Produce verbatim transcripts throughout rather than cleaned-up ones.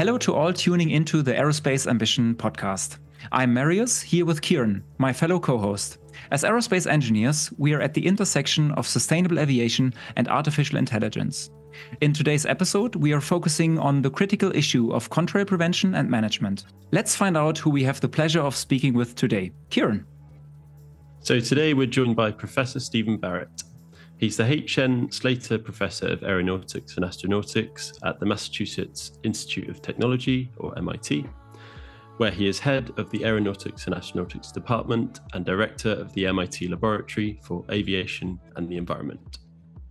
Hello to all tuning into the Aerospace Ambition Podcast. I'm Marius, here with Kieran, my fellow co-host. As aerospace engineers, we are at the intersection of sustainable aviation and artificial intelligence. In today's episode, we are focusing on the critical issue of contrail prevention and management. Let's find out who we have the pleasure of speaking with today. Kieran. So today we're joined by Professor Stephen Barrett. He's the H N Slater Professor of Aeronautics and Astronautics at the Massachusetts Institute of Technology, or M I T, where he is head of the Aeronautics and Astronautics Department and director of the M I T Laboratory for Aviation and the Environment.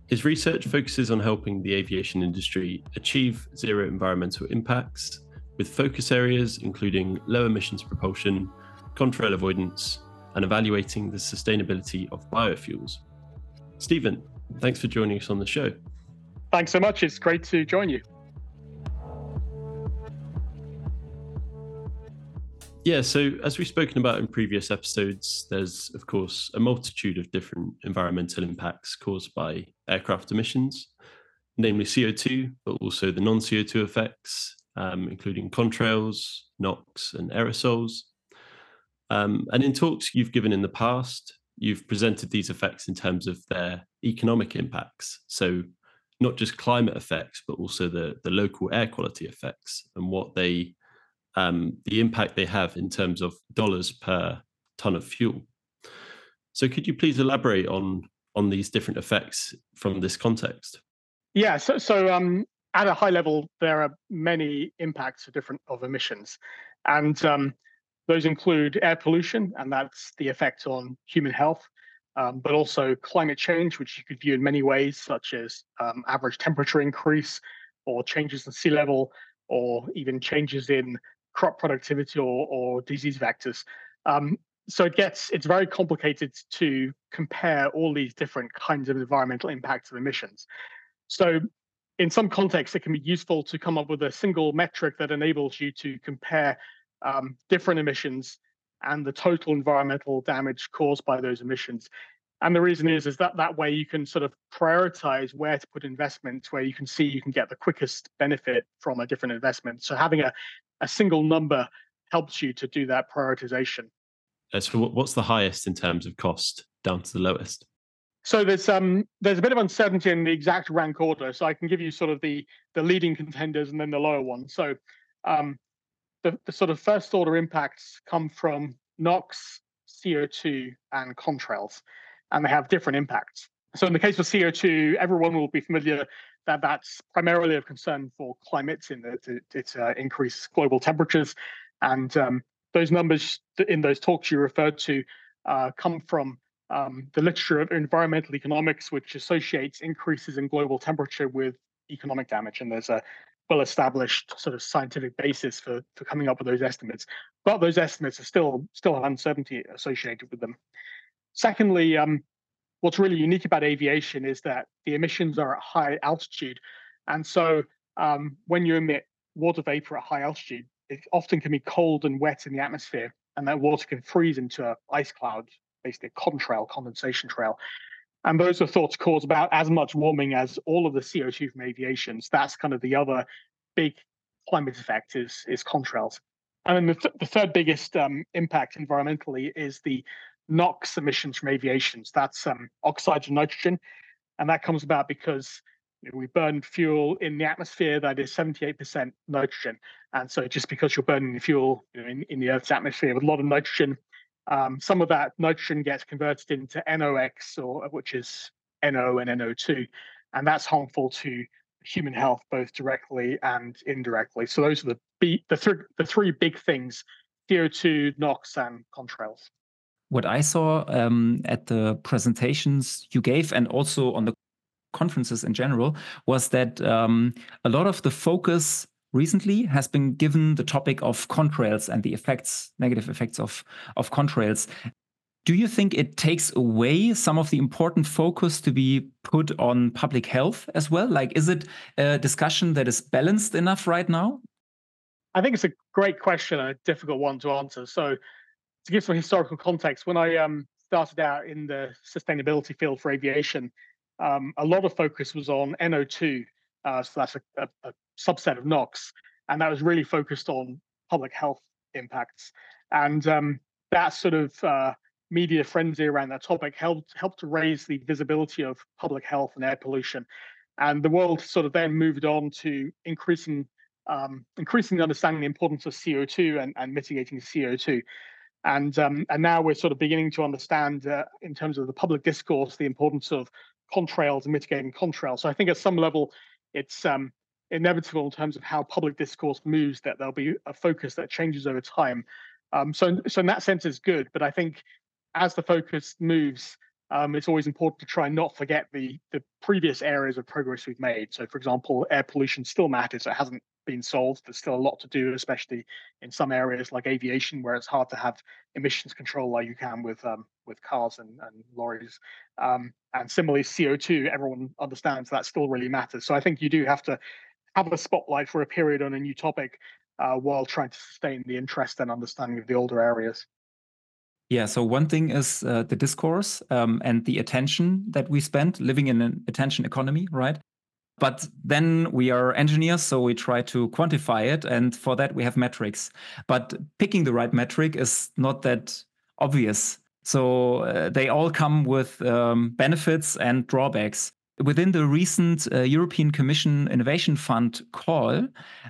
His research focuses on helping the aviation industry achieve zero environmental impacts, with focus areas including low emissions propulsion, contrail avoidance, and evaluating the sustainability of biofuels. Stephen, thanks for joining us on the show. Thanks so much. It's great to join you. Yeah, so as we've spoken about in previous episodes, there's, of course, a multitude of different environmental impacts caused by aircraft emissions, namely C O two, but also the non-C O two effects, um, including contrails, NOx, and aerosols. Um, and in talks you've given in the past, you've presented these effects in terms of their economic impacts. So not just climate effects, but also the, the local air quality effects and what they, um, the impact they have in terms of dollars per ton of fuel. So could you please elaborate on, on these different effects from this context? Yeah, so, so um, at a high level, there are many impacts of different of emissions. And um, Those include air pollution, and that's the effect on human health, um, but also climate change, which you could view in many ways, such as um, average temperature increase or changes in sea level, or even changes in crop productivity or, or disease vectors. Um, so it gets it's very complicated to compare all these different kinds of environmental impacts of emissions. So in some contexts, it can be useful to come up with a single metric that enables you to compare Um, different emissions and the total environmental damage caused by those emissions. And the reason is, is that that way you can sort of prioritize where to put investments, where you can see you can get the quickest benefit from a different investment. So having a, a single number helps you to do that prioritization. Uh, so what's the highest in terms of cost down to the lowest? So there's um there's a bit of uncertainty in the exact rank order. So I can give you sort of the, the leading contenders and then the lower one. So um, The, the sort of first order impacts come from NOx, C O two, and contrails, and they have different impacts. So in the case of C O two, everyone will be familiar that that's primarily of concern for climate in that it, it uh, increases global temperatures. And um, those numbers in those talks you referred to uh, come from um, the literature of environmental economics, which associates increases in global temperature with economic damage. And there's a well-established sort of scientific basis for, for coming up with those estimates, but those estimates are still still have uncertainty associated with them. Secondly, um, what's really unique about aviation is that the emissions are at high altitude, and so um, when you emit water vapor at high altitude, it often can be cold and wet in the atmosphere, and that water can freeze into an ice cloud, basically a contrail, condensation trail. And those are thought to cause about as much warming as all of the C O two from aviation. So that's kind of the other big climate effect is, is contrails. And then the, th- the third biggest um, impact environmentally is the NOx emissions from aviation. So that's um, oxides of nitrogen. And that comes about because you know, we burn fuel in the atmosphere that is seventy-eight percent nitrogen. And so just because you're burning the fuel you know, in, in the Earth's atmosphere with a lot of nitrogen, Um, some of that nitrogen gets converted into NOx, or which is N O and N O two, and that's harmful to human health both directly and indirectly. So those are the be- the, th- the three big things: C O two, NOx, and contrails. What I saw um, at the presentations you gave, and also on the conferences in general, was that um, a lot of the focus recently has been given the topic of contrails and the effects, negative effects of, of contrails. Do you think it takes away some of the important focus to be put on public health as well? Like, is it a discussion that is balanced enough right now? I think it's a great question and a difficult one to answer. So to give some historical context, when I um, started out in the sustainability field for aviation, um, a lot of focus was on N O two, uh, so that's a, a, a subset of NOx, and that was really focused on public health impacts. And um, that sort of uh, media frenzy around that topic helped helped to raise the visibility of public health and air pollution. And the world sort of then moved on to increasing um, increasingly understanding the importance of C O two and, and mitigating C O two. And um, and now we're sort of beginning to understand, uh, in terms of the public discourse, the importance of contrails and mitigating contrails. So I think at some level, it's um, inevitable in terms of how public discourse moves that there'll be a focus that changes over time. Um, so so in that sense, it's good. But I think as the focus moves, um, it's always important to try and not forget the the previous areas of progress we've made. So, for example, air pollution still matters. It hasn't been solved. There's still a lot to do, especially in some areas like aviation, where it's hard to have emissions control like you can with um, with cars and, and lorries. Um, and similarly, C O two, everyone understands that still really matters. So I think you do have to have a spotlight for a period on a new topic uh, while trying to sustain the interest and understanding of the older areas. Yeah, so one thing is uh, the discourse um, and the attention that we spend living in an attention economy, right? But then we are engineers, so we try to quantify it. And for that, we have metrics. But picking the right metric is not that obvious. So uh, they all come with um, benefits and drawbacks. Within the recent uh, European Commission Innovation Fund call,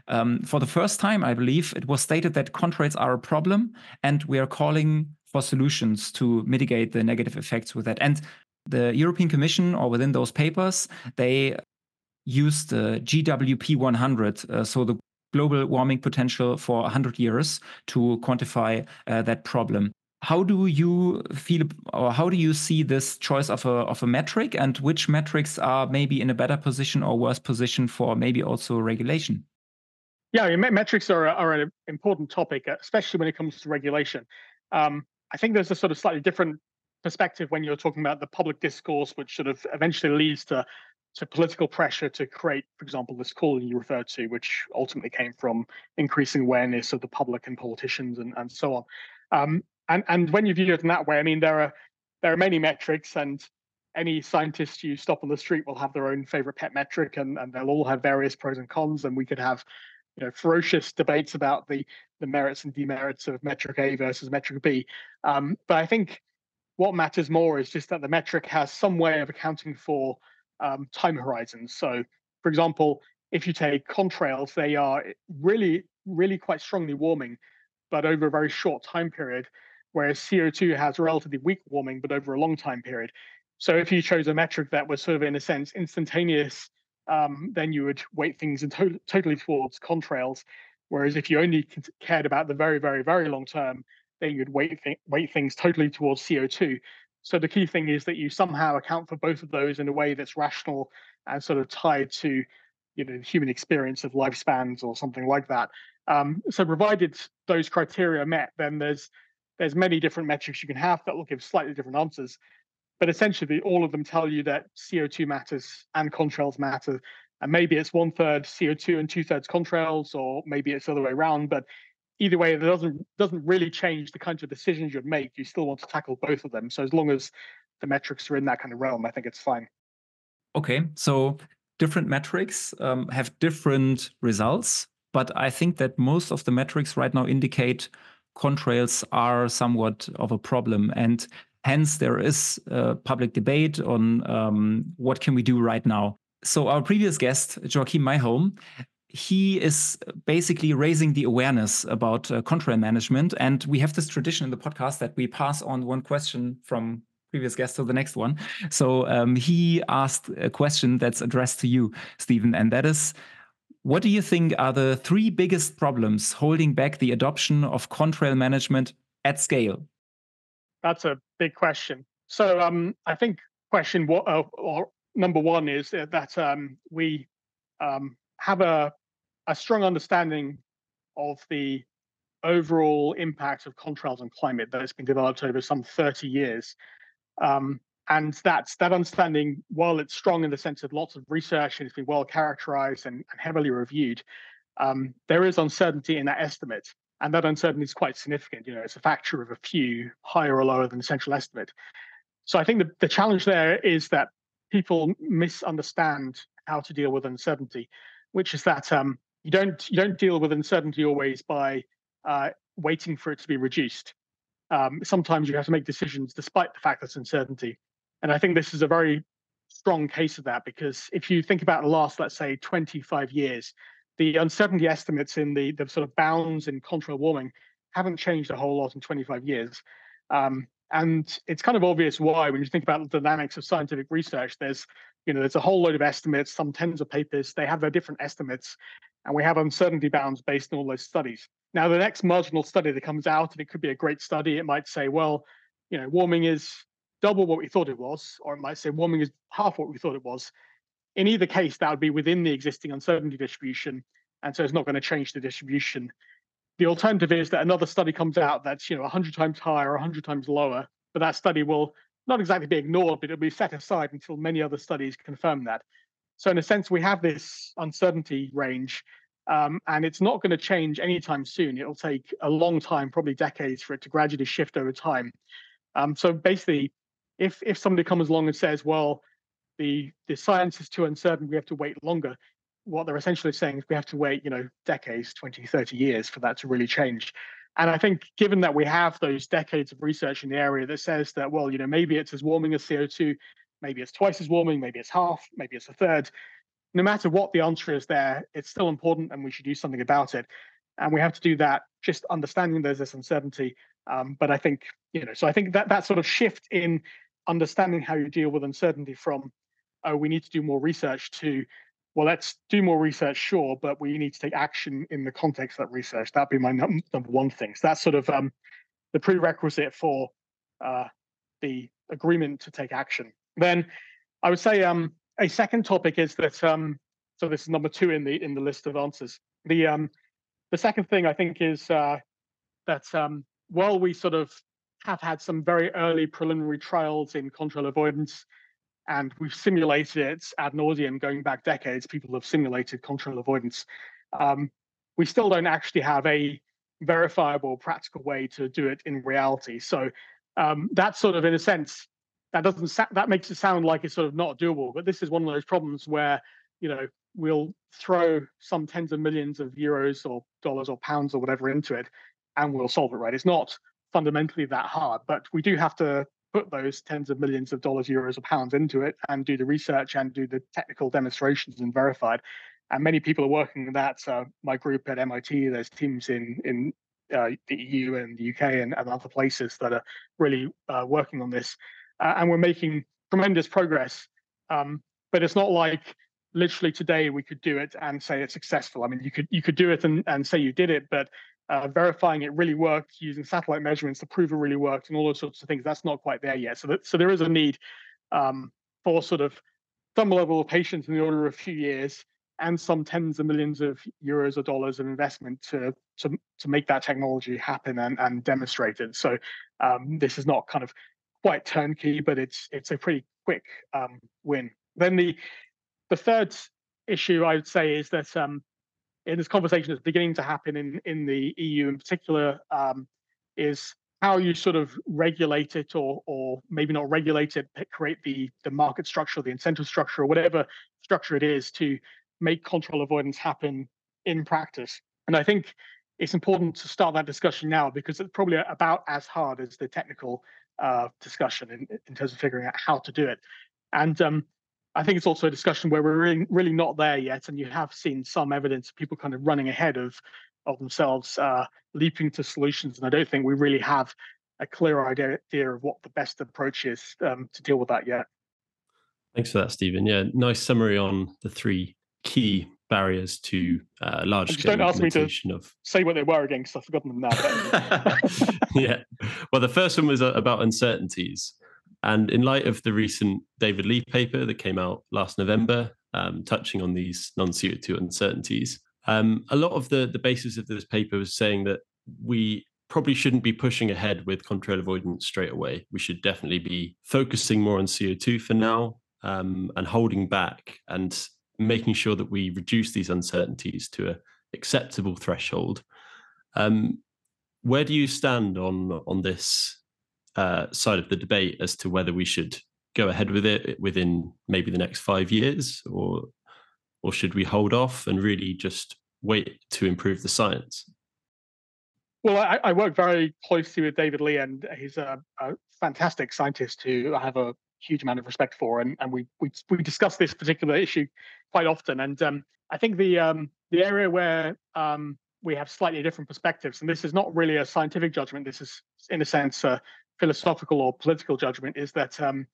um, for the first time, I believe, it was stated that contrails are a problem. And we are calling for solutions to mitigate the negative effects with that. And the European Commission, or within those papers, they used the uh, G W P one hundred, uh, so the global warming potential for one hundred years, to quantify uh, that problem. How do you feel, or how do you see this choice of a of a metric, and which metrics are maybe in a better position or worse position for maybe also regulation? Yeah, metrics are are an important topic, especially when it comes to regulation. Um, I think there's a sort of slightly different perspective when you're talking about the public discourse, which sort of eventually leads to to political pressure to create, for example, this call you referred to, which ultimately came from increasing awareness of the public and politicians and, and so on. Um, and, and when you view it in that way, I mean, there are there are many metrics, and any scientist you stop on the street will have their own favorite pet metric, and, and they'll all have various pros and cons. And we could have, you know, ferocious debates about the, the merits and demerits of metric A versus metric B. Um, but I think what matters more is just that the metric has some way of accounting for Um, time horizons. So, for example, if you take contrails, they are really, really quite strongly warming, but over a very short time period, whereas C O two has relatively weak warming, but over a long time period. So if you chose a metric that was sort of, in a sense, instantaneous, um, then you would weight things in to- totally towards contrails. Whereas if you only cared about the very, very, very long term, then you'd weight, th- weight things totally towards C O two. So the key thing is that you somehow account for both of those in a way that's rational and sort of tied to, you know, the human experience of lifespans or something like that. Um, so provided those criteria are met, then there's there's many different metrics you can have that will give slightly different answers. But essentially, all of them tell you that C O two matters and contrails matter. And maybe it's one third C O two and two thirds contrails, or maybe it's the other way around. But either way, that doesn't doesn't really change the kinds of decisions you'd make. You still want to tackle both of them. So as long as the metrics are in that kind of realm, I think it's fine. Okay, so different metrics um, have different results, but I think that most of the metrics right now indicate contrails are somewhat of a problem, and hence there is uh, public debate on um, what can we do right now. So our previous guest, Joachim Myholm, he is basically raising the awareness about uh, contrail management. And we have this tradition in the podcast that we pass on one question from previous guest to the next one. So um, he asked a question that's addressed to you, Stephen, and that is, what do you think are the three biggest problems holding back the adoption of contrail management at scale? That's a big question. So um, I think question what, uh, or number one is that um, we um, have a A strong understanding of the overall impact of contrails on climate that's been developed over some thirty years. Um, and that's, that understanding, while it's strong in the sense of lots of research and it's been well characterized and, and heavily reviewed, um, there is uncertainty in that estimate. And that uncertainty is quite significant. You know, it's a factor of a few, higher or lower than the central estimate. So I think the, the challenge there is that people misunderstand how to deal with uncertainty, which is that um, you don't you don't deal with uncertainty always by uh, waiting for it to be reduced. Um, sometimes you have to make decisions despite the fact that's uncertainty. And I think this is a very strong case of that, because if you think about the last, let's say, twenty-five years, the uncertainty estimates in the, the sort of bounds in contra warming haven't changed a whole lot in twenty-five years. Um, and it's kind of obvious why. When you think about the dynamics of scientific research, there's, you know, there's a whole load of estimates, some tens of papers, they have their different estimates, and we have uncertainty bounds based on all those studies. Now, the next marginal study that comes out, and it could be a great study, it might say, well, you know, warming is double what we thought it was, or it might say warming is half what we thought it was. In either case, that would be within the existing uncertainty distribution, and so it's not going to change the distribution. The alternative is that another study comes out that's, you know, one hundred times higher or one hundred times lower, but that study will not exactly be ignored, but it'll be set aside until many other studies confirm that. So in a sense, we have this uncertainty range, um, and it's not going to change anytime soon. It'll take a long time, probably decades, for it to gradually shift over time. Um, so basically, if if somebody comes along and says, well, the the science is too uncertain, we have to wait longer, what they're essentially saying is we have to wait, you know, decades, twenty, thirty years for that to really change. And I think given that we have those decades of research in the area that says that, well, you know, maybe it's as warming as C O two, maybe it's twice as warming, maybe it's half, maybe it's a third, no matter what the answer is there, it's still important and we should do something about it. And we have to do that just understanding there's this uncertainty. Um, but I think, you know, so I think that that sort of shift in understanding how you deal with uncertainty from, oh, we need to do more research to, well, let's do more research, sure, but we need to take action in the context of that research. That'd be my num- number one thing. So that's sort of um, the prerequisite for uh, the agreement to take action. Then I would say um, a second topic is that, um, so this is number two in the in the list of answers. The um, the second thing I think is uh, that um, while we sort of have had some very early preliminary trials in control avoidance, and we've simulated it ad nauseum going back decades, people have simulated control avoidance. Um, we still don't actually have a verifiable, practical way to do it in reality. So um, that's sort of, in a sense, that doesn't sa- that makes it sound like it's sort of not doable. But this is one of those problems where, you know, we'll throw some tens of millions of euros or dollars or pounds or whatever into it, and we'll solve it, right? It's not fundamentally that hard, but we do have to put those tens of millions of dollars, euros, or pounds into it and do the research and do the technical demonstrations and verify it. And many people are working on that. So my group at M I T, there's teams in in uh, the E U and the U K and, and other places that are really uh, working on this. Uh, and we're making tremendous progress. Um, but it's not like literally today we could do it and say it's successful. I mean, you could you could do it and, and say you did it, but Uh, verifying it really worked, using satellite measurements to prove it really worked, and all those sorts of things, that's not quite there yet. So that, so there is a need um, for sort of some level of patience in the order of a few years and some tens of millions of euros or dollars of investment to to, to make that technology happen and, and demonstrate it. So um, this is not kind of quite turnkey, but it's it's a pretty quick um, win. Then the the third issue I would say is that um, in this conversation that's beginning to happen in, in the E U in particular, um, is how you sort of regulate it, or or maybe not regulate it, but create the, the market structure, the incentive structure, or whatever structure it is to make control avoidance happen in practice. And I think it's important to start that discussion now, because it's probably about as hard as the technical uh, discussion in, in terms of figuring out how to do it. And um, I think it's also a discussion where we're really, really not there yet, and you have seen some evidence of people kind of running ahead of, of themselves, uh, leaping to solutions, and I don't think we really have a clear idea of what the best approach is um, to deal with that yet. Thanks for that, Stephen. Yeah, nice summary on the three key barriers to uh, large-scale implementation of... say what they were again, because I've forgotten them now. Yeah. Well, the first one was about uncertainties. And in light of the recent David Lee paper that came out last November, um, touching on these non-C O two uncertainties, um, a lot of the, the basis of this paper was saying that we probably shouldn't be pushing ahead with control avoidance straight away. We should definitely be focusing more on C O two for now, um, and holding back and making sure that we reduce these uncertainties to an acceptable threshold. Um, where do you stand on, on this Uh, side of the debate as to whether we should go ahead with it within maybe the next five years, or or should we hold off and really just way to improve the science? Well, I, I work very closely with David Lee, and he's a, a fantastic scientist who I have a huge amount of respect for, and, and we, we we discuss this particular issue quite often. And um, I think the um, the area where um, we have slightly different perspectives, and this is not really a scientific judgment, this is in a sense a philosophical or political judgment, is that um,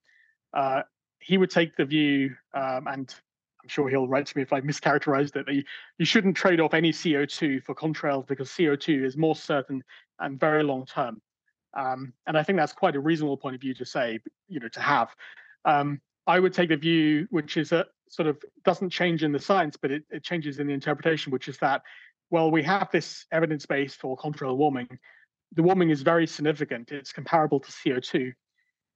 uh, he would take the view, um, and I'm sure he'll write to me if I mischaracterized it, that you, you shouldn't trade off any C O two for contrails because C O two is more certain and very long term. Um, and I think that's quite a reasonable point of view to say, you know, to have. Um, I would take the view, which is a sort of doesn't change in the science, but it, it changes in the interpretation, which is that, well, we have this evidence base for contrail warming. The warming is very significant. It's comparable to C O two.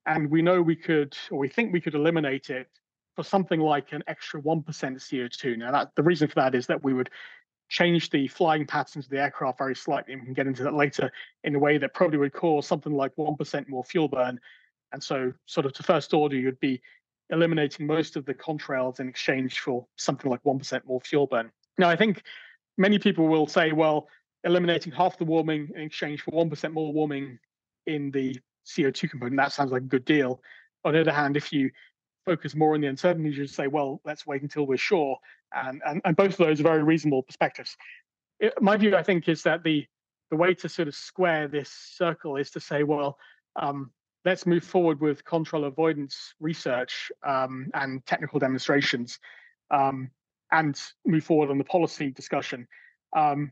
And we know we could, or we think we could eliminate it for something like an extra one percent C O two. Now, that, the reason for that is that we would change the flying patterns of the aircraft very slightly, and we can get into that later, in a way that probably would cause something like one percent more fuel burn. And so sort of to first order, you'd be eliminating most of the contrails in exchange for something like one percent more fuel burn. Now, I think many people will say, well, eliminating half the warming in exchange for one percent more warming in the C O two component, that sounds like a good deal. On the other hand, if you focus more on the uncertainties, you say, well, let's wait until we're sure. And, and, and both of those are very reasonable perspectives. It, my view, I think, is that the, the way to sort of square this circle is to say, well, um, let's move forward with contrail avoidance research um, and technical demonstrations um, and move forward on the policy discussion. Um,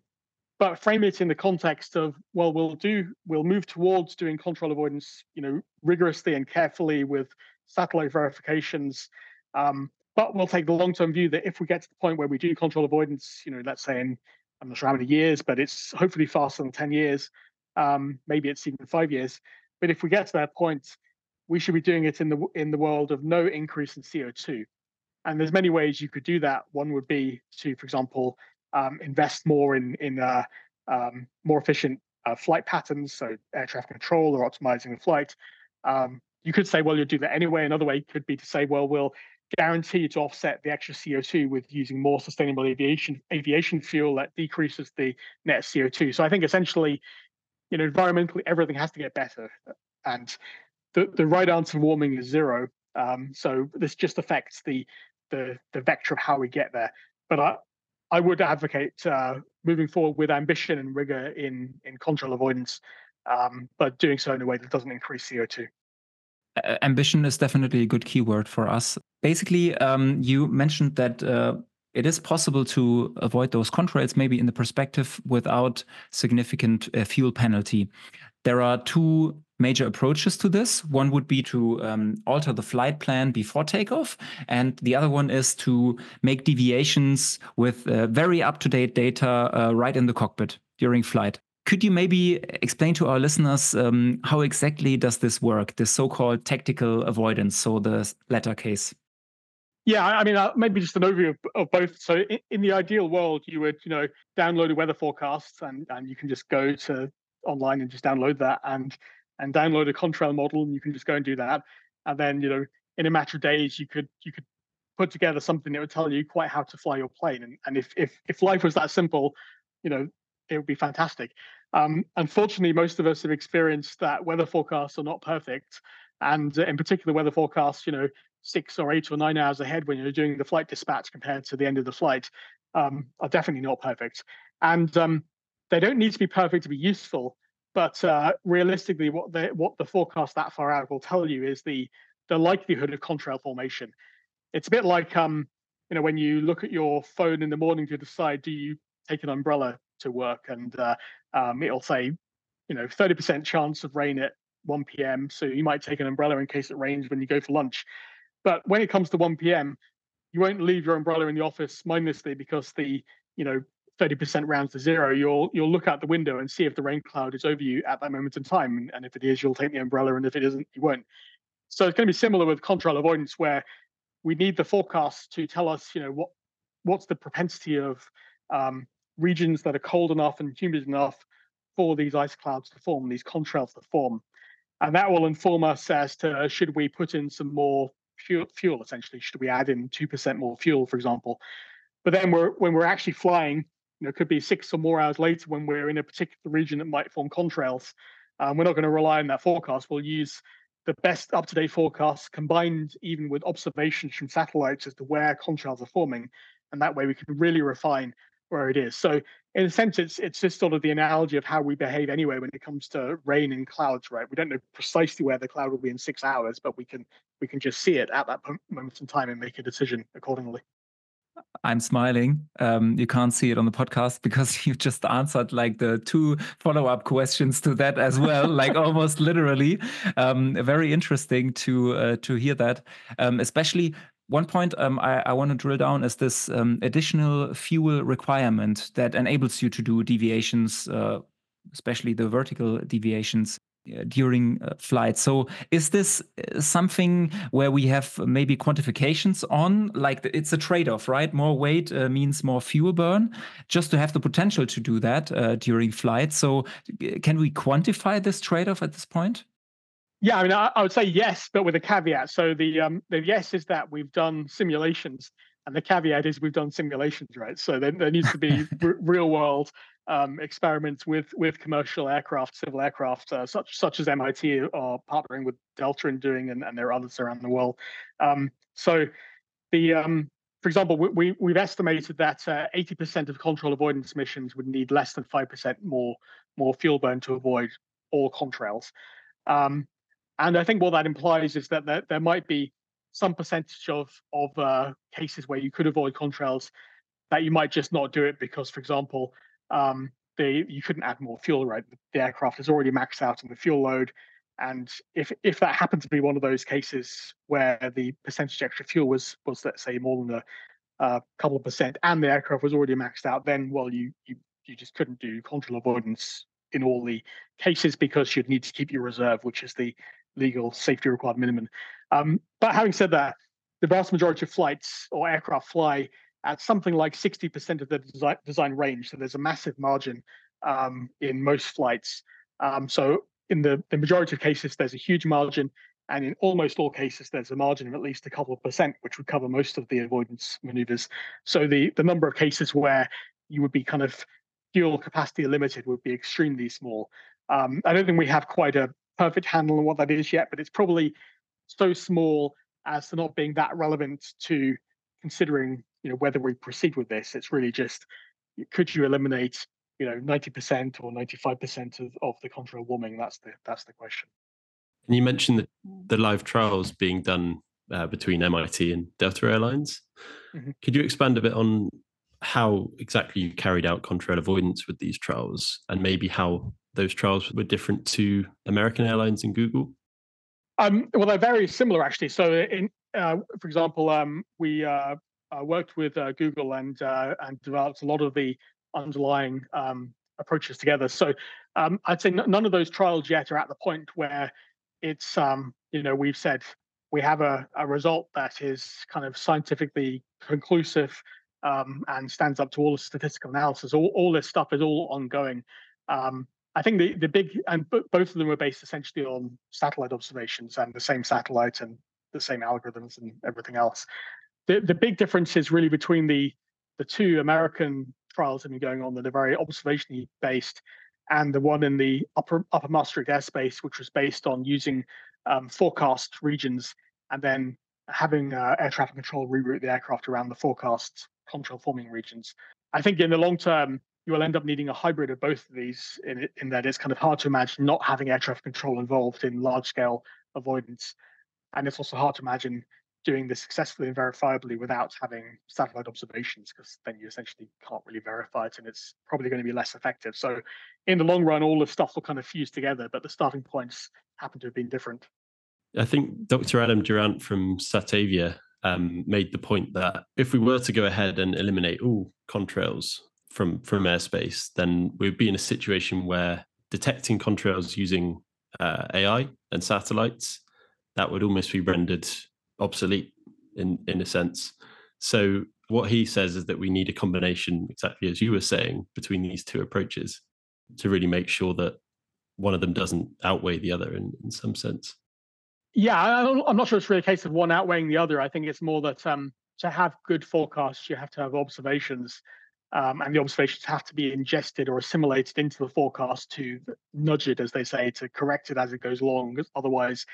but frame it in the context of, well, we'll do, we'll move towards doing contrail avoidance, you know, rigorously and carefully with satellite verifications. Um, But we'll take the long-term view that if we get to the point where we do contrail avoidance, you know, let's say in, I'm not sure how many years, but it's hopefully faster than ten years. Um, maybe it's even five years. But if we get to that point, we should be doing it in the in the world of no increase in C O two. And there's many ways you could do that. One would be to, for example, um, invest more in, in uh, um, more efficient uh, flight patterns, so air traffic control or optimizing the flight. Um, you could say, well, you'll do that anyway. Another way could be to say, well, we'll guarantee to offset the extra C O two with using more sustainable aviation aviation fuel that decreases the net C O two. So I think essentially, you know, environmentally, everything has to get better. And the, the right answer to warming is zero. Um, so this just affects the, the the vector of how we get there. But I, I would advocate uh, moving forward with ambition and rigor in, in contrail avoidance, um, but doing so in a way that doesn't increase C O two. Ambition is definitely a good keyword for us. Basically, um, you mentioned that uh, it is possible to avoid those contrails maybe in the perspective without significant uh, fuel penalty. There are two major approaches to this. One would be to um, alter the flight plan before takeoff, and the other one is to make deviations with uh, very up-to-date data uh, right in the cockpit during flight. Could you maybe explain to our listeners um, how exactly does this work, this so-called tactical avoidance, so the latter case? Yeah, I mean, uh, maybe just an overview of, of both. So in, in the ideal world, you would, you know, download a weather forecast, and, and you can just go to online and just download that, and and download a contrail model, and you can just go and do that. And then, you know, in a matter of days, you could you could put together something that would tell you quite how to fly your plane. And, and if, if, if life was that simple, you know, it would be fantastic. Um, unfortunately, most of us have experienced that weather forecasts are not perfect, and in particular, weather forecasts, you know, six or eight or nine hours ahead when you're doing the flight dispatch compared to the end of the flight, um, are definitely not perfect. And um, they don't need to be perfect to be useful, but uh, realistically, what the what the forecast that far out will tell you is the the likelihood of contrail formation. It's a bit like um, you know, when you look at your phone in the morning to decide, do you take an umbrella to work? And uh, um, it'll say, you know, thirty percent chance of rain at one p m So you might take an umbrella in case it rains when you go for lunch. But when it comes to one p m, you won't leave your umbrella in the office mindlessly because the, you know, thirty percent rounds to zero. You'll you'll look out the window and see if the rain cloud is over you at that moment in time. And if it is, you'll take the umbrella. And if it isn't, you won't. So it's going to be similar with contrail avoidance, where we need the forecast to tell us, you know, what what's the propensity of um, regions that are cold enough and humid enough for these ice clouds to form, these contrails to form. And that will inform us as to, should we put in some more fuel, fuel essentially? Should we add in two percent more fuel, for example? But then we're, when we're actually flying, you know, could be six or more hours later when we're in a particular region that might form contrails. Um, we're not going to rely on that forecast. We'll use the best up-to-date forecasts combined even with observations from satellites as to where contrails are forming. And that way we can really refine where it is. So in a sense, it's it's just sort of the analogy of how we behave anyway when it comes to rain and clouds, right? We don't know precisely where the cloud will be in six hours, but we can we can just see it at that moment in time and make a decision accordingly. I'm smiling. Um, you can't see it on the podcast because you just answered like the two follow-up questions to that as well, like almost literally. Um, very interesting to uh, to hear that, um, especially. One point um, I, I want to drill down is this um, additional fuel requirement that enables you to do deviations, uh, especially the vertical deviations uh, during uh, flight. So is this something where we have maybe quantifications on? Like the, it's a trade-off, right? More weight uh, means more fuel burn, just to have the potential to do that uh, during flight. So can we quantify this trade-off at this point? Yeah, I mean, I, I would say yes, but with a caveat. So the um, the yes is that we've done simulations, and the caveat is we've done simulations, right? So there, there needs to be r real world um, experiments with with commercial aircraft, civil aircraft, uh, such such as M I T are partnering with Delta in doing, and, and there are others around the world. Um, so the um, for example, we, we we've estimated that uh, eighty percent of control avoidance missions would need less than five percent more more fuel burn to avoid all contrails. Um, And I think what that implies is that there, there might be some percentage of, of uh, cases where you could avoid contrails that you might just not do it because, for example, um, they, you couldn't add more fuel, right? The aircraft is already maxed out on the fuel load. And if if that happened to be one of those cases where the percentage extra fuel was, was let's say, more than a uh, couple of percent and the aircraft was already maxed out, then, well, you you, you just couldn't do contrail avoidance in all the cases because you'd need to keep your reserve, which is the legal safety required minimum. Um, but having said that, the vast majority of flights or aircraft fly at something like sixty percent of their design, design range. So there's a massive margin um, in most flights. Um, so in the, the majority of cases, there's a huge margin. And in almost all cases, there's a margin of at least a couple of percent, which would cover most of the avoidance maneuvers. So the, the number of cases where you would be kind of fuel capacity limited would be extremely small. Um, I don't think we have quite a perfect handle on what that is yet, but it's probably so small as to not being that relevant to considering, you know, whether we proceed with this. It's really just, could you eliminate, you know, ninety percent or ninety-five percent of, of the contrail warming? That's the that's the question. And you mentioned the, the live trials being done uh, between M I T and Delta Airlines. Mm-hmm. Could you expand a bit on how exactly you carried out contrail avoidance with these trials, and maybe how those trials were different to American Airlines and Google? Um, well, they're very similar, actually. So, in, uh, for example, um, we uh, uh, worked with uh, Google and uh, and developed a lot of the underlying um, approaches together. So, um, I'd say none of those trials yet are at the point where it's um, you know, we've said we have a, a result that is kind of scientifically conclusive um, and stands up to all the statistical analysis. All all this stuff is all ongoing. Um, I think the, the big, and both of them were based essentially on satellite observations and the same satellite and the same algorithms and everything else. The the big difference is really between the the two American trials that have been going on that are very observationally based, and the one in the upper upper Maastricht airspace, which was based on using um, forecast regions and then having uh, air traffic control reroute the aircraft around the forecast contrail forming regions. I think in the long term, you will end up needing a hybrid of both of these, in, in that it's kind of hard to imagine not having air traffic control involved in large-scale avoidance. And it's also hard to imagine doing this successfully and verifiably without having satellite observations, because then you essentially can't really verify it, and it's probably going to be less effective. So in the long run, all this stuff will kind of fuse together, but the starting points happen to have been different. I think Doctor Adam Durant from Satavia um, made the point that if we were to go ahead and eliminate all contrails from from airspace, then we'd be in a situation where detecting contrails using uh, A I and satellites, that would almost be rendered obsolete in, in a sense. So what he says is that we need a combination, exactly as you were saying, between these two approaches to really make sure that one of them doesn't outweigh the other in, in some sense. Yeah, I'm not sure it's really a case of one outweighing the other. I think it's more that um, to have good forecasts, you have to have observations. um, and the observations have to be ingested or assimilated into the forecast to nudge it, as they say, to correct it as it goes along. Otherwise,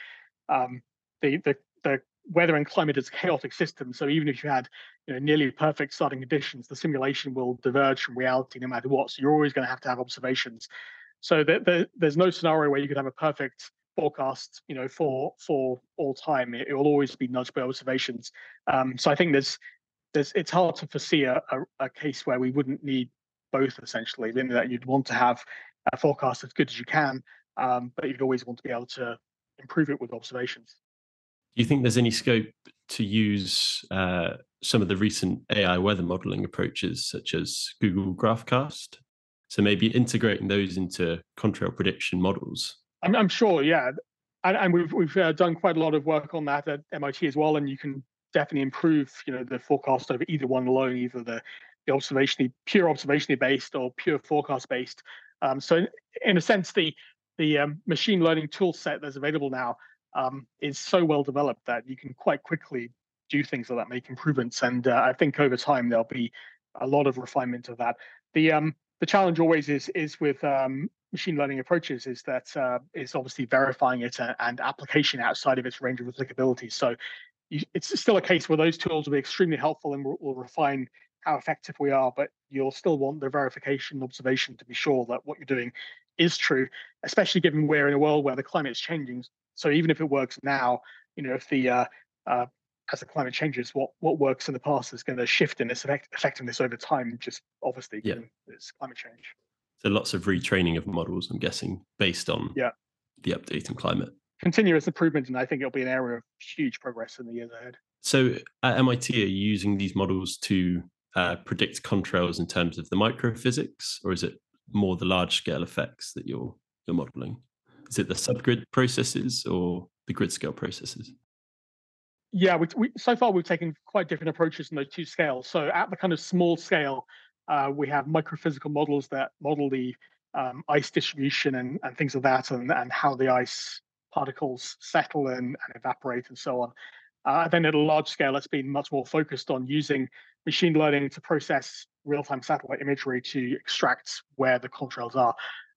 um, the, the the weather and climate is a chaotic system. So even if you had you know, nearly perfect starting conditions, the simulation will diverge from reality no matter what. So you're always going to have to have observations. So the, the, there's no scenario where you could have a perfect forecast, you know, for for all time. It, it will always be nudged by observations. Um, so I think there's there's it's hard to foresee a, a, a case where we wouldn't need both. Essentially, in that you'd want to have a forecast as good as you can, um, but you'd always want to be able to improve it with observations. Do you think there's any scope to use uh, some of the recent A I weather modeling approaches, such as Google Graphcast? So maybe integrating those into contrail prediction models. I'm, I'm sure, yeah, and, and we've we've uh, done quite a lot of work on that at M I T as well. And you can definitely improve, you know, the forecast over either one alone, either the the observationally pure observationally based or pure forecast based. Um, so in, in a sense, the the um, machine learning tool set that's available now um, is so well developed that you can quite quickly do things like that, make improvements. And uh, I think over time there'll be a lot of refinement of that. The um, the challenge always is is with um, machine learning approaches is that uh, it's obviously verifying it and, and application outside of its range of applicability. So you, it's still a case where those tools will be extremely helpful and will, will refine how effective we are, but you'll still want the verification observation to be sure that what you're doing is true, especially given we're in a world where the climate is changing. So even if it works now, you know, if the uh, uh, as the climate changes, what what works in the past is going to shift in its effect, effectiveness over time, just obviously yeah. It's climate change. So lots of retraining of models, I'm guessing, based on yeah. the update in climate. Continuous improvement, and I think it'll be an area of huge progress in the years ahead. So at M I T, are you using these models to uh, predict contrails in terms of the microphysics, or is it more the large-scale effects that you're you're modelling? Is it the subgrid processes or the grid-scale processes? Yeah, we, we, so far we've taken quite different approaches in those two scales. So at the kind of small scale, uh, we have microphysical models that model the um, ice distribution and, and things of that, and, and how the ice particles settle and, and evaporate and so on. Uh, then at a large scale, that's been much more focused on using machine learning to process real-time satellite imagery to extract where the contrails are.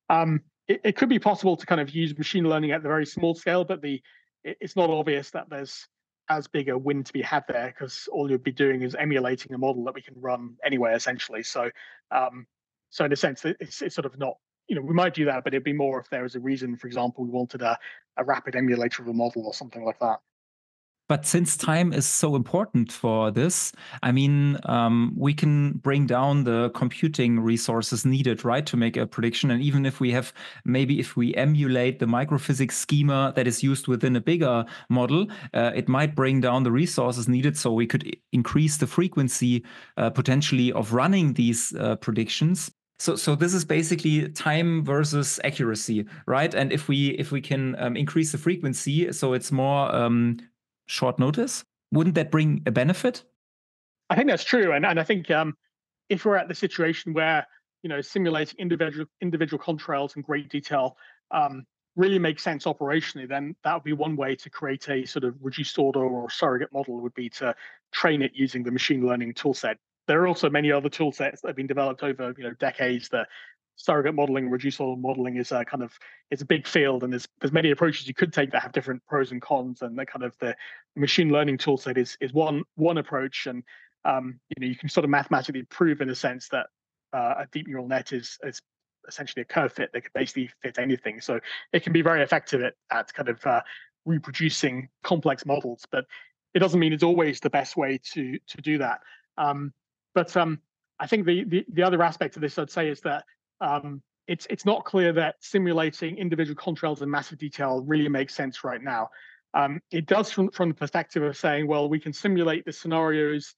Um, it, it could be possible to kind of use machine learning at the very small scale, but the it, it's not obvious that there's as big a win to be had there, because all you'd be doing is emulating a model that we can run anywhere, essentially. So, um, so in a sense, it's, it's sort of not, you know, we might do that, but it'd be more if there was a reason. For example, we wanted a, a rapid emulator of a model or something like that. But since time is so important for this, I mean, um, we can bring down the computing resources needed, right, to make a prediction. And even if we have, maybe if we emulate the microphysics schema that is used within a bigger model, uh, it might bring down the resources needed. So we could increase the frequency uh, potentially of running these uh, predictions. So, so this is basically time versus accuracy, right? And if we if we can um, increase the frequency, so it's more um, short notice, wouldn't that bring a benefit? I think that's true. And and I think um, if we're at the situation where, you know, simulating individual individual contrails in great detail um, really makes sense operationally, then that would be one way to create a sort of reduced order or surrogate model would be to train it using the machine learning toolset. There are also many other tool sets that have been developed over, you know, decades. The surrogate modeling, reduced order modeling is a kind of, it's a big field, and there's there's many approaches you could take that have different pros and cons, and the kind of the machine learning tool set is is one one approach. And um, you know, you can sort of mathematically prove in a sense that uh, a deep neural net is is essentially a curve fit that could basically fit anything. So it can be very effective at, at kind of uh, reproducing complex models, but it doesn't mean it's always the best way to to do that. Um, but um, I think the, the the other aspect of this I'd say is that Um, it's it's not clear that simulating individual contrails in massive detail really makes sense right now. Um, it does from, from the perspective of saying, well, we can simulate the scenarios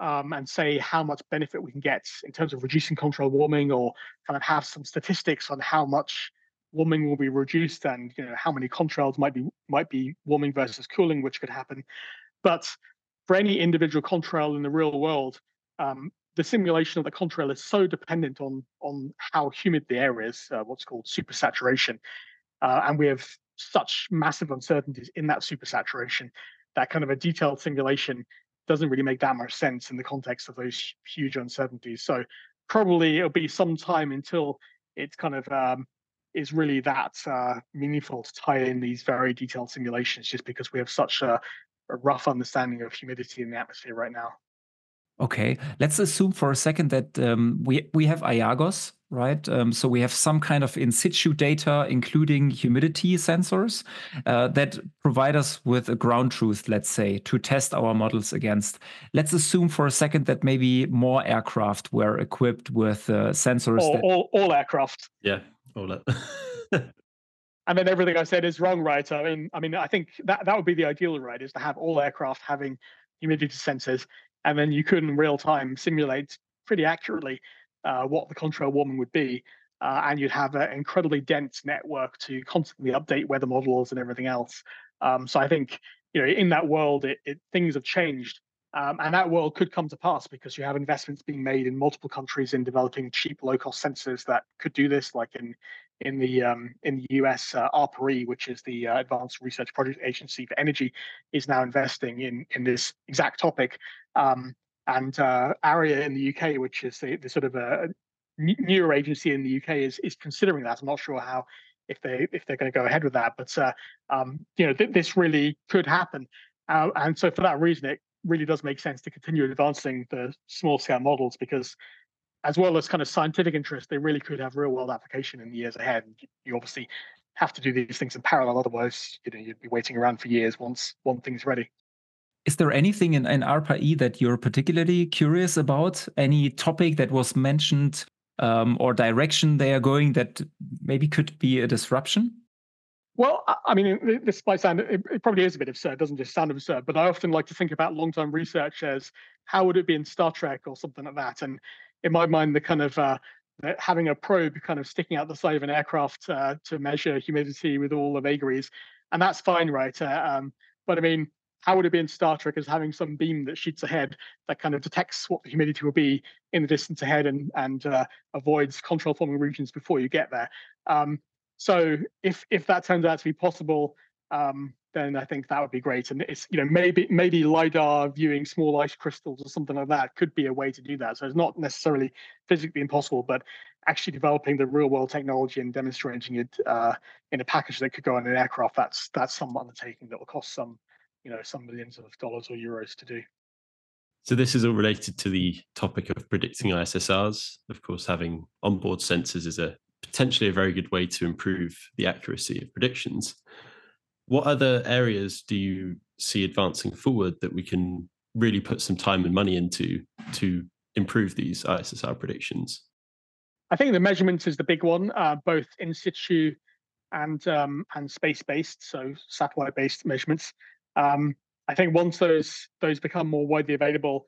um, and say how much benefit we can get in terms of reducing contrail warming, or kind of have some statistics on how much warming will be reduced and, you know, how many contrails might be might be warming versus cooling, which could happen. But for any individual contrail in the real world, um, the simulation of the contrail is so dependent on on how humid the air is, uh, what's called supersaturation, uh, and we have such massive uncertainties in that supersaturation that kind of a detailed simulation doesn't really make that much sense in the context of those huge uncertainties. So probably it'll be some time until it's kind of um, is really that uh, meaningful to tie in these very detailed simulations, just because we have such a, a rough understanding of humidity in the atmosphere right now. Okay, let's assume for a second that um, we we have I A G O S, right? Um, so we have some kind of in situ data, including humidity sensors, uh, that provide us with a ground truth, let's say, to test our models against. Let's assume for a second that maybe more aircraft were equipped with uh, sensors. All, that... all, all aircraft. Yeah, all that. I mean, everything I said is wrong, right? I mean, I mean, I think that, that would be the ideal, right, is to have all aircraft having humidity sensors. And then you could, in real time, simulate pretty accurately uh, what the contrail warming would be. Uh, and you'd have an incredibly dense network to constantly update weather models and everything else. Um, so I think, you know, in that world, it, it, things have changed. Um, and that world could come to pass because you have investments being made in multiple countries in developing cheap, low-cost sensors that could do this, like in in the um, in the U S, uh, ARPA-E, which is the uh, Advanced Research Project Agency for Energy, is now investing in in this exact topic. Um, and uh, ARIA in the U K, which is the, the sort of a newer agency in the U K, is is considering that. I'm not sure how if they if they're going to go ahead with that, but uh, um, you know th this really could happen. Uh, and so for that reason, it really does make sense to continue advancing the small scale models, because as well as kind of scientific interest, they really could have real world application in the years ahead. You obviously have to do these things in parallel, otherwise you know you'd be waiting around for years once one thing's ready. Is there anything in, in ARPA-E that you're particularly curious about? Any topic that was mentioned um, or direction they are going that maybe could be a disruption? Well, I mean, this might sound, it probably is a bit absurd, it doesn't just sound absurd, but I often like to think about long-term research as how would it be in Star Trek or something like that? And in my mind, the kind of uh, having a probe kind of sticking out the side of an aircraft uh, to measure humidity with all the vagaries, and that's fine, right? Uh, um, but I mean, how would it be in Star Trek as having some beam that shoots ahead that kind of detects what the humidity will be in the distance ahead and, and uh, avoids contrail-forming regions before you get there? Um, So if if that turns out to be possible, um, then I think that would be great. And it's, you know, maybe maybe LiDAR viewing small ice crystals or something like that could be a way to do that. So it's not necessarily physically impossible, but actually developing the real world technology and demonstrating it uh, in a package that could go on an aircraft, that's that's some undertaking that will cost some, you know, some millions of dollars or euros to do. So this is all related to the topic of predicting I S S Rs. Of course, having onboard sensors is a potentially a very good way to improve the accuracy of predictions. What other areas do you see advancing forward that we can really put some time and money into to improve these I S S R predictions? I think the measurement is the big one, uh, both in situ and um, and space-based, so satellite-based measurements. Um, I think once those those become more widely available,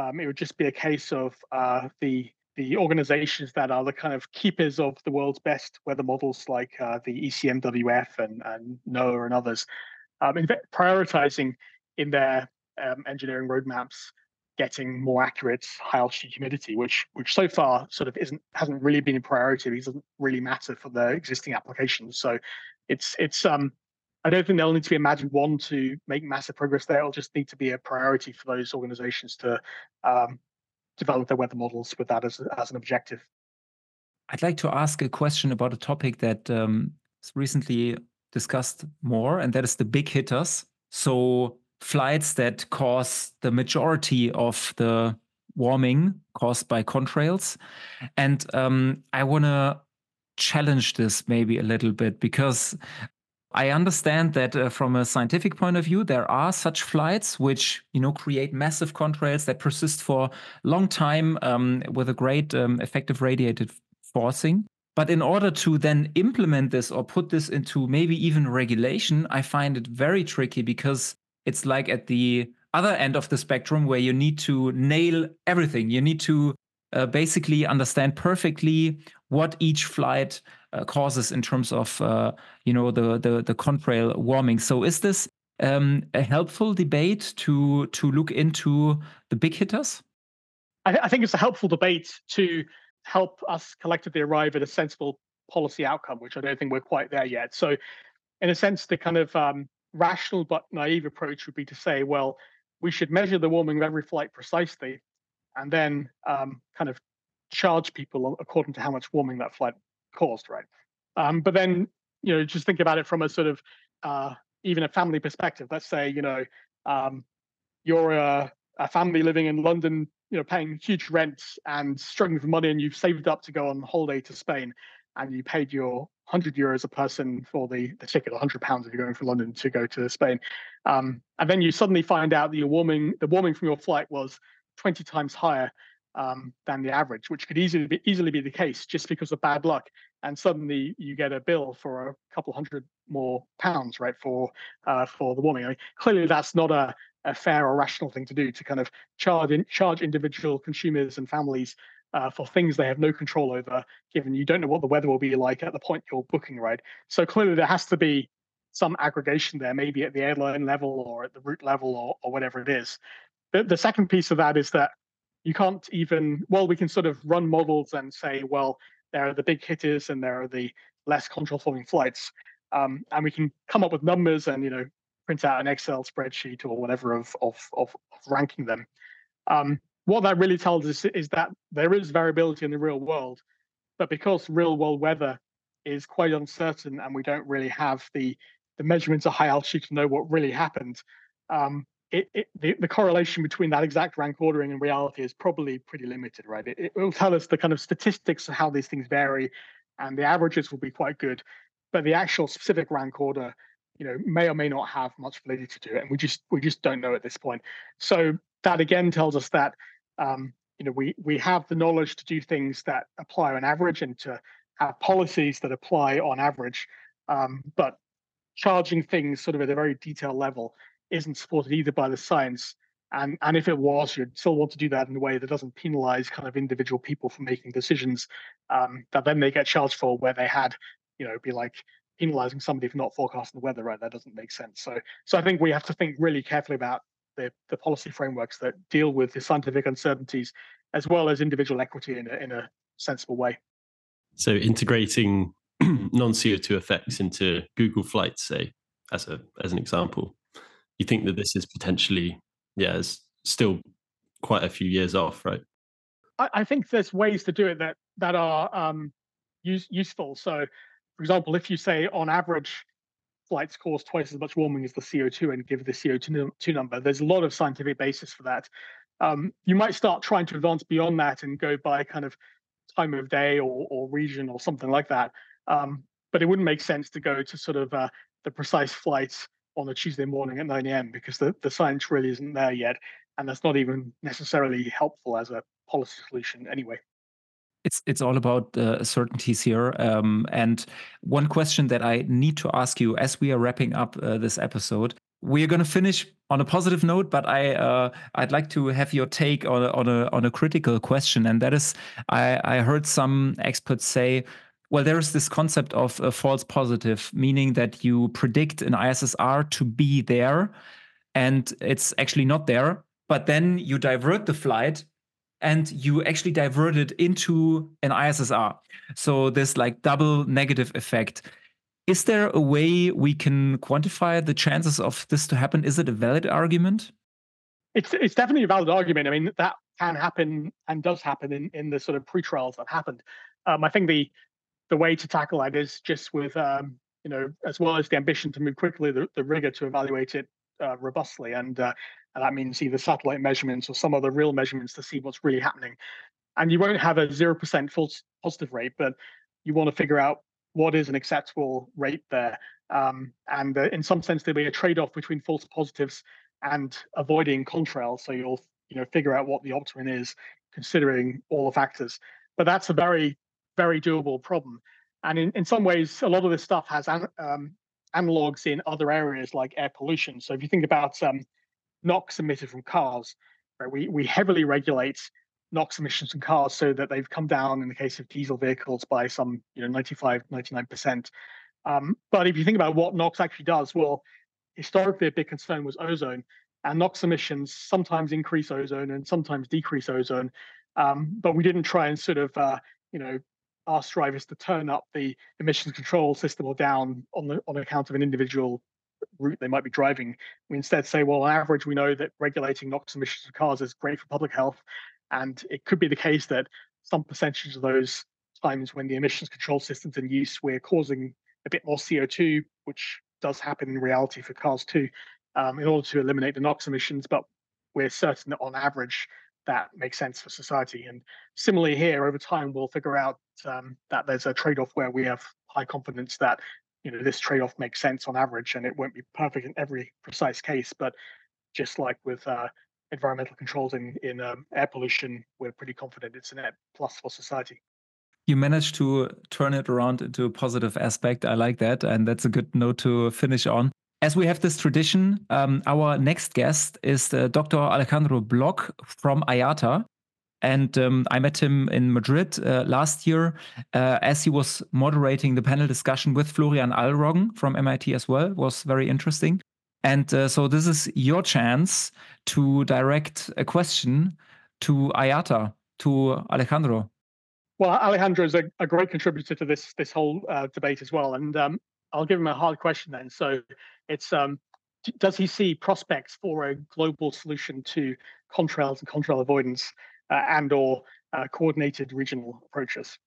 um, it would just be a case of uh, the the organizations that are the kind of keepers of the world's best weather models, like uh, the E C M W F and, and NOAA and others, um, in fact, prioritizing in their um, engineering roadmaps, getting more accurate high altitude humidity, which which so far sort of isn't hasn't really been a priority because it doesn't really matter for the existing applications. So it's it's um I don't think they'll need to be imagined one to make massive progress there. It'll just need to be a priority for those organizations to um, develop their weather models with that as, as an objective. I'd like to ask a question about a topic that um, is recently discussed more, and that is the big hitters. So flights that cause the majority of the warming caused by contrails. And um, I want to challenge this maybe a little bit, because I understand that uh, from a scientific point of view, there are such flights which, you know, create massive contrails that persist for a long time um, with a great um, effective radiative forcing. But in order to then implement this or put this into maybe even regulation, I find it very tricky, because it's like at the other end of the spectrum where you need to nail everything. You need to uh, basically understand perfectly what each flight Uh, causes in terms of uh, you know the the the contrail warming. So is this um, a helpful debate to to look into the big hitters? I, th I think it's a helpful debate to help us collectively arrive at a sensible policy outcome, which I don't think we're quite there yet. So, in a sense, the kind of um, rational but naive approach would be to say, well, we should measure the warming of every flight precisely, and then um, kind of charge people according to how much warming that flight caused, right? Um, but then, you know, just think about it from a sort of uh, even a family perspective. Let's say, you know, um, you're a, a family living in London, you know, paying huge rents and struggling for money, and you've saved up to go on holiday to Spain, and you paid your one hundred euros a person for the, the ticket, one hundred pounds if you're going from London to go to Spain. Um, and then you suddenly find out that your warming, the warming from your flight was twenty times higher um, than the average, which could easily be, easily be the case just because of bad luck. And suddenly you get a bill for a couple hundred more pounds, right, for uh, for the warming. I mean, clearly that's not a, a fair or rational thing to do, to kind of charge in, charge individual consumers and families Uh, for things they have no control over, given you don't know what the weather will be like at the point you're booking, right? So clearly there has to be some aggregation there, maybe at the airline level or at the route level or, or whatever it is. The, the second piece of that is that you can't even, well, we can sort of run models and say, well, there are the big hitters and there are the less control-forming flights. Um, and we can come up with numbers and, you know, print out an Excel spreadsheet or whatever of, of, of, of ranking them. Um, What that really tells us is that there is variability in the real world, but because real world weather is quite uncertain and we don't really have the, the measurements at high altitude to know what really happened, um, it, it, the, the correlation between that exact rank ordering and reality is probably pretty limited, right? It, it will tell us the kind of statistics of how these things vary, and the averages will be quite good, but the actual specific rank order, you know, may or may not have much validity to it, and we just we just don't know at this point. So that again tells us that um, you know we we have the knowledge to do things that apply on average and to have policies that apply on average, um, but charging things sort of at a very detailed level isn't supported either by the science. And and if it was, you'd still want to do that in a way that doesn't penalize kind of individual people for making decisions um, that then they get charged for, where they had, you know, be like penalizing somebody for not forecasting the weather, right? That doesn't make sense. So so I think we have to think really carefully about The, the policy frameworks that deal with the scientific uncertainties, as well as individual equity in a, in a sensible way. So integrating non C O two effects into Google flights, say, as a as an example, you think that this is potentially, yeah, it's still quite a few years off, right? I, I think there's ways to do it that that are um, use, useful. So, for example, if you say on average, flights cause twice as much warming as the C O two and give the C O two number, there's a lot of scientific basis for that. Um, you might start trying to advance beyond that and go by kind of time of day or, or region or something like that. Um, but it wouldn't make sense to go to sort of uh, the precise flights on a Tuesday morning at nine a.m. because the, the science really isn't there yet. And that's not even necessarily helpful as a policy solution anyway. It's it's all about uh, certainties here. Um, and one question that I need to ask you as we are wrapping up uh, this episode, we are going to finish on a positive note, but I uh, I'd like to have your take on a, on a on a critical question, and that is, I I heard some experts say, well, there is this concept of a false positive, meaning that you predict an I S S R to be there, and it's actually not there, but then you divert the flight. And you actually divert it into an I S S R. So this like double negative effect. Is there a way we can quantify the chances of this to happen? Is it a valid argument? It's it's definitely a valid argument. I mean, that can happen and does happen in, in the sort of pre-trials that happened. Um, I think the the way to tackle that is just with, um, you know, as well as the ambition to move quickly, the, the rigor to evaluate it uh, robustly. And uh, And that means either satellite measurements or some other real measurements to see what's really happening. And you won't have a zero percent false positive rate, but you want to figure out what is an acceptable rate there. Um, and uh, in some sense, there'll be a trade-off between false positives and avoiding contrails. So you'll you know, figure out what the optimum is, considering all the factors. But that's a very, very doable problem. And in, in some ways, a lot of this stuff has an, um, analogs in other areas like air pollution. So if you think about um, NOx emitted from cars, right? We we heavily regulate NOx emissions from cars so that they've come down in the case of diesel vehicles by some, you know, ninety-five, ninety-nine percent. Um, but if you think about what NOx actually does, well, historically a big concern was ozone, and NOx emissions sometimes increase ozone and sometimes decrease ozone. Um, but we didn't try and sort of, uh, you know, ask drivers to turn up the emissions control system or down on the on account of an individual route they might be driving. We instead say, well, on average, we know that regulating NOx emissions of cars is great for public health, and it could be the case that some percentage of those times when the emissions control system's in use, we're causing a bit more C O two, which does happen in reality for cars too, um, in order to eliminate the NOx emissions. But we're certain that on average, that makes sense for society. And similarly here, over time, we'll figure out um, that there's a trade-off where we have high confidence that, you know, this trade-off makes sense on average, and it won't be perfect in every precise case. But just like with uh, environmental controls in, in um, air pollution, we're pretty confident it's a net plus for society. You managed to turn it around into a positive aspect. I like that. And that's a good note to finish on. As we have this tradition, um, our next guest is uh, Doctor Alejandro Block from IATA. And um, I met him in Madrid uh, last year uh, as he was moderating the panel discussion with Florian Allroggen from M I T as well. It was very interesting. And uh, so this is your chance to direct a question to IATA, to Alejandro. Well, Alejandro is a, a great contributor to this, this whole uh, debate as well. And um, I'll give him a hard question then. So it's, um, does he see prospects for a global solution to contrails and contrail avoidance uh, and or uh, coordinated regional approaches?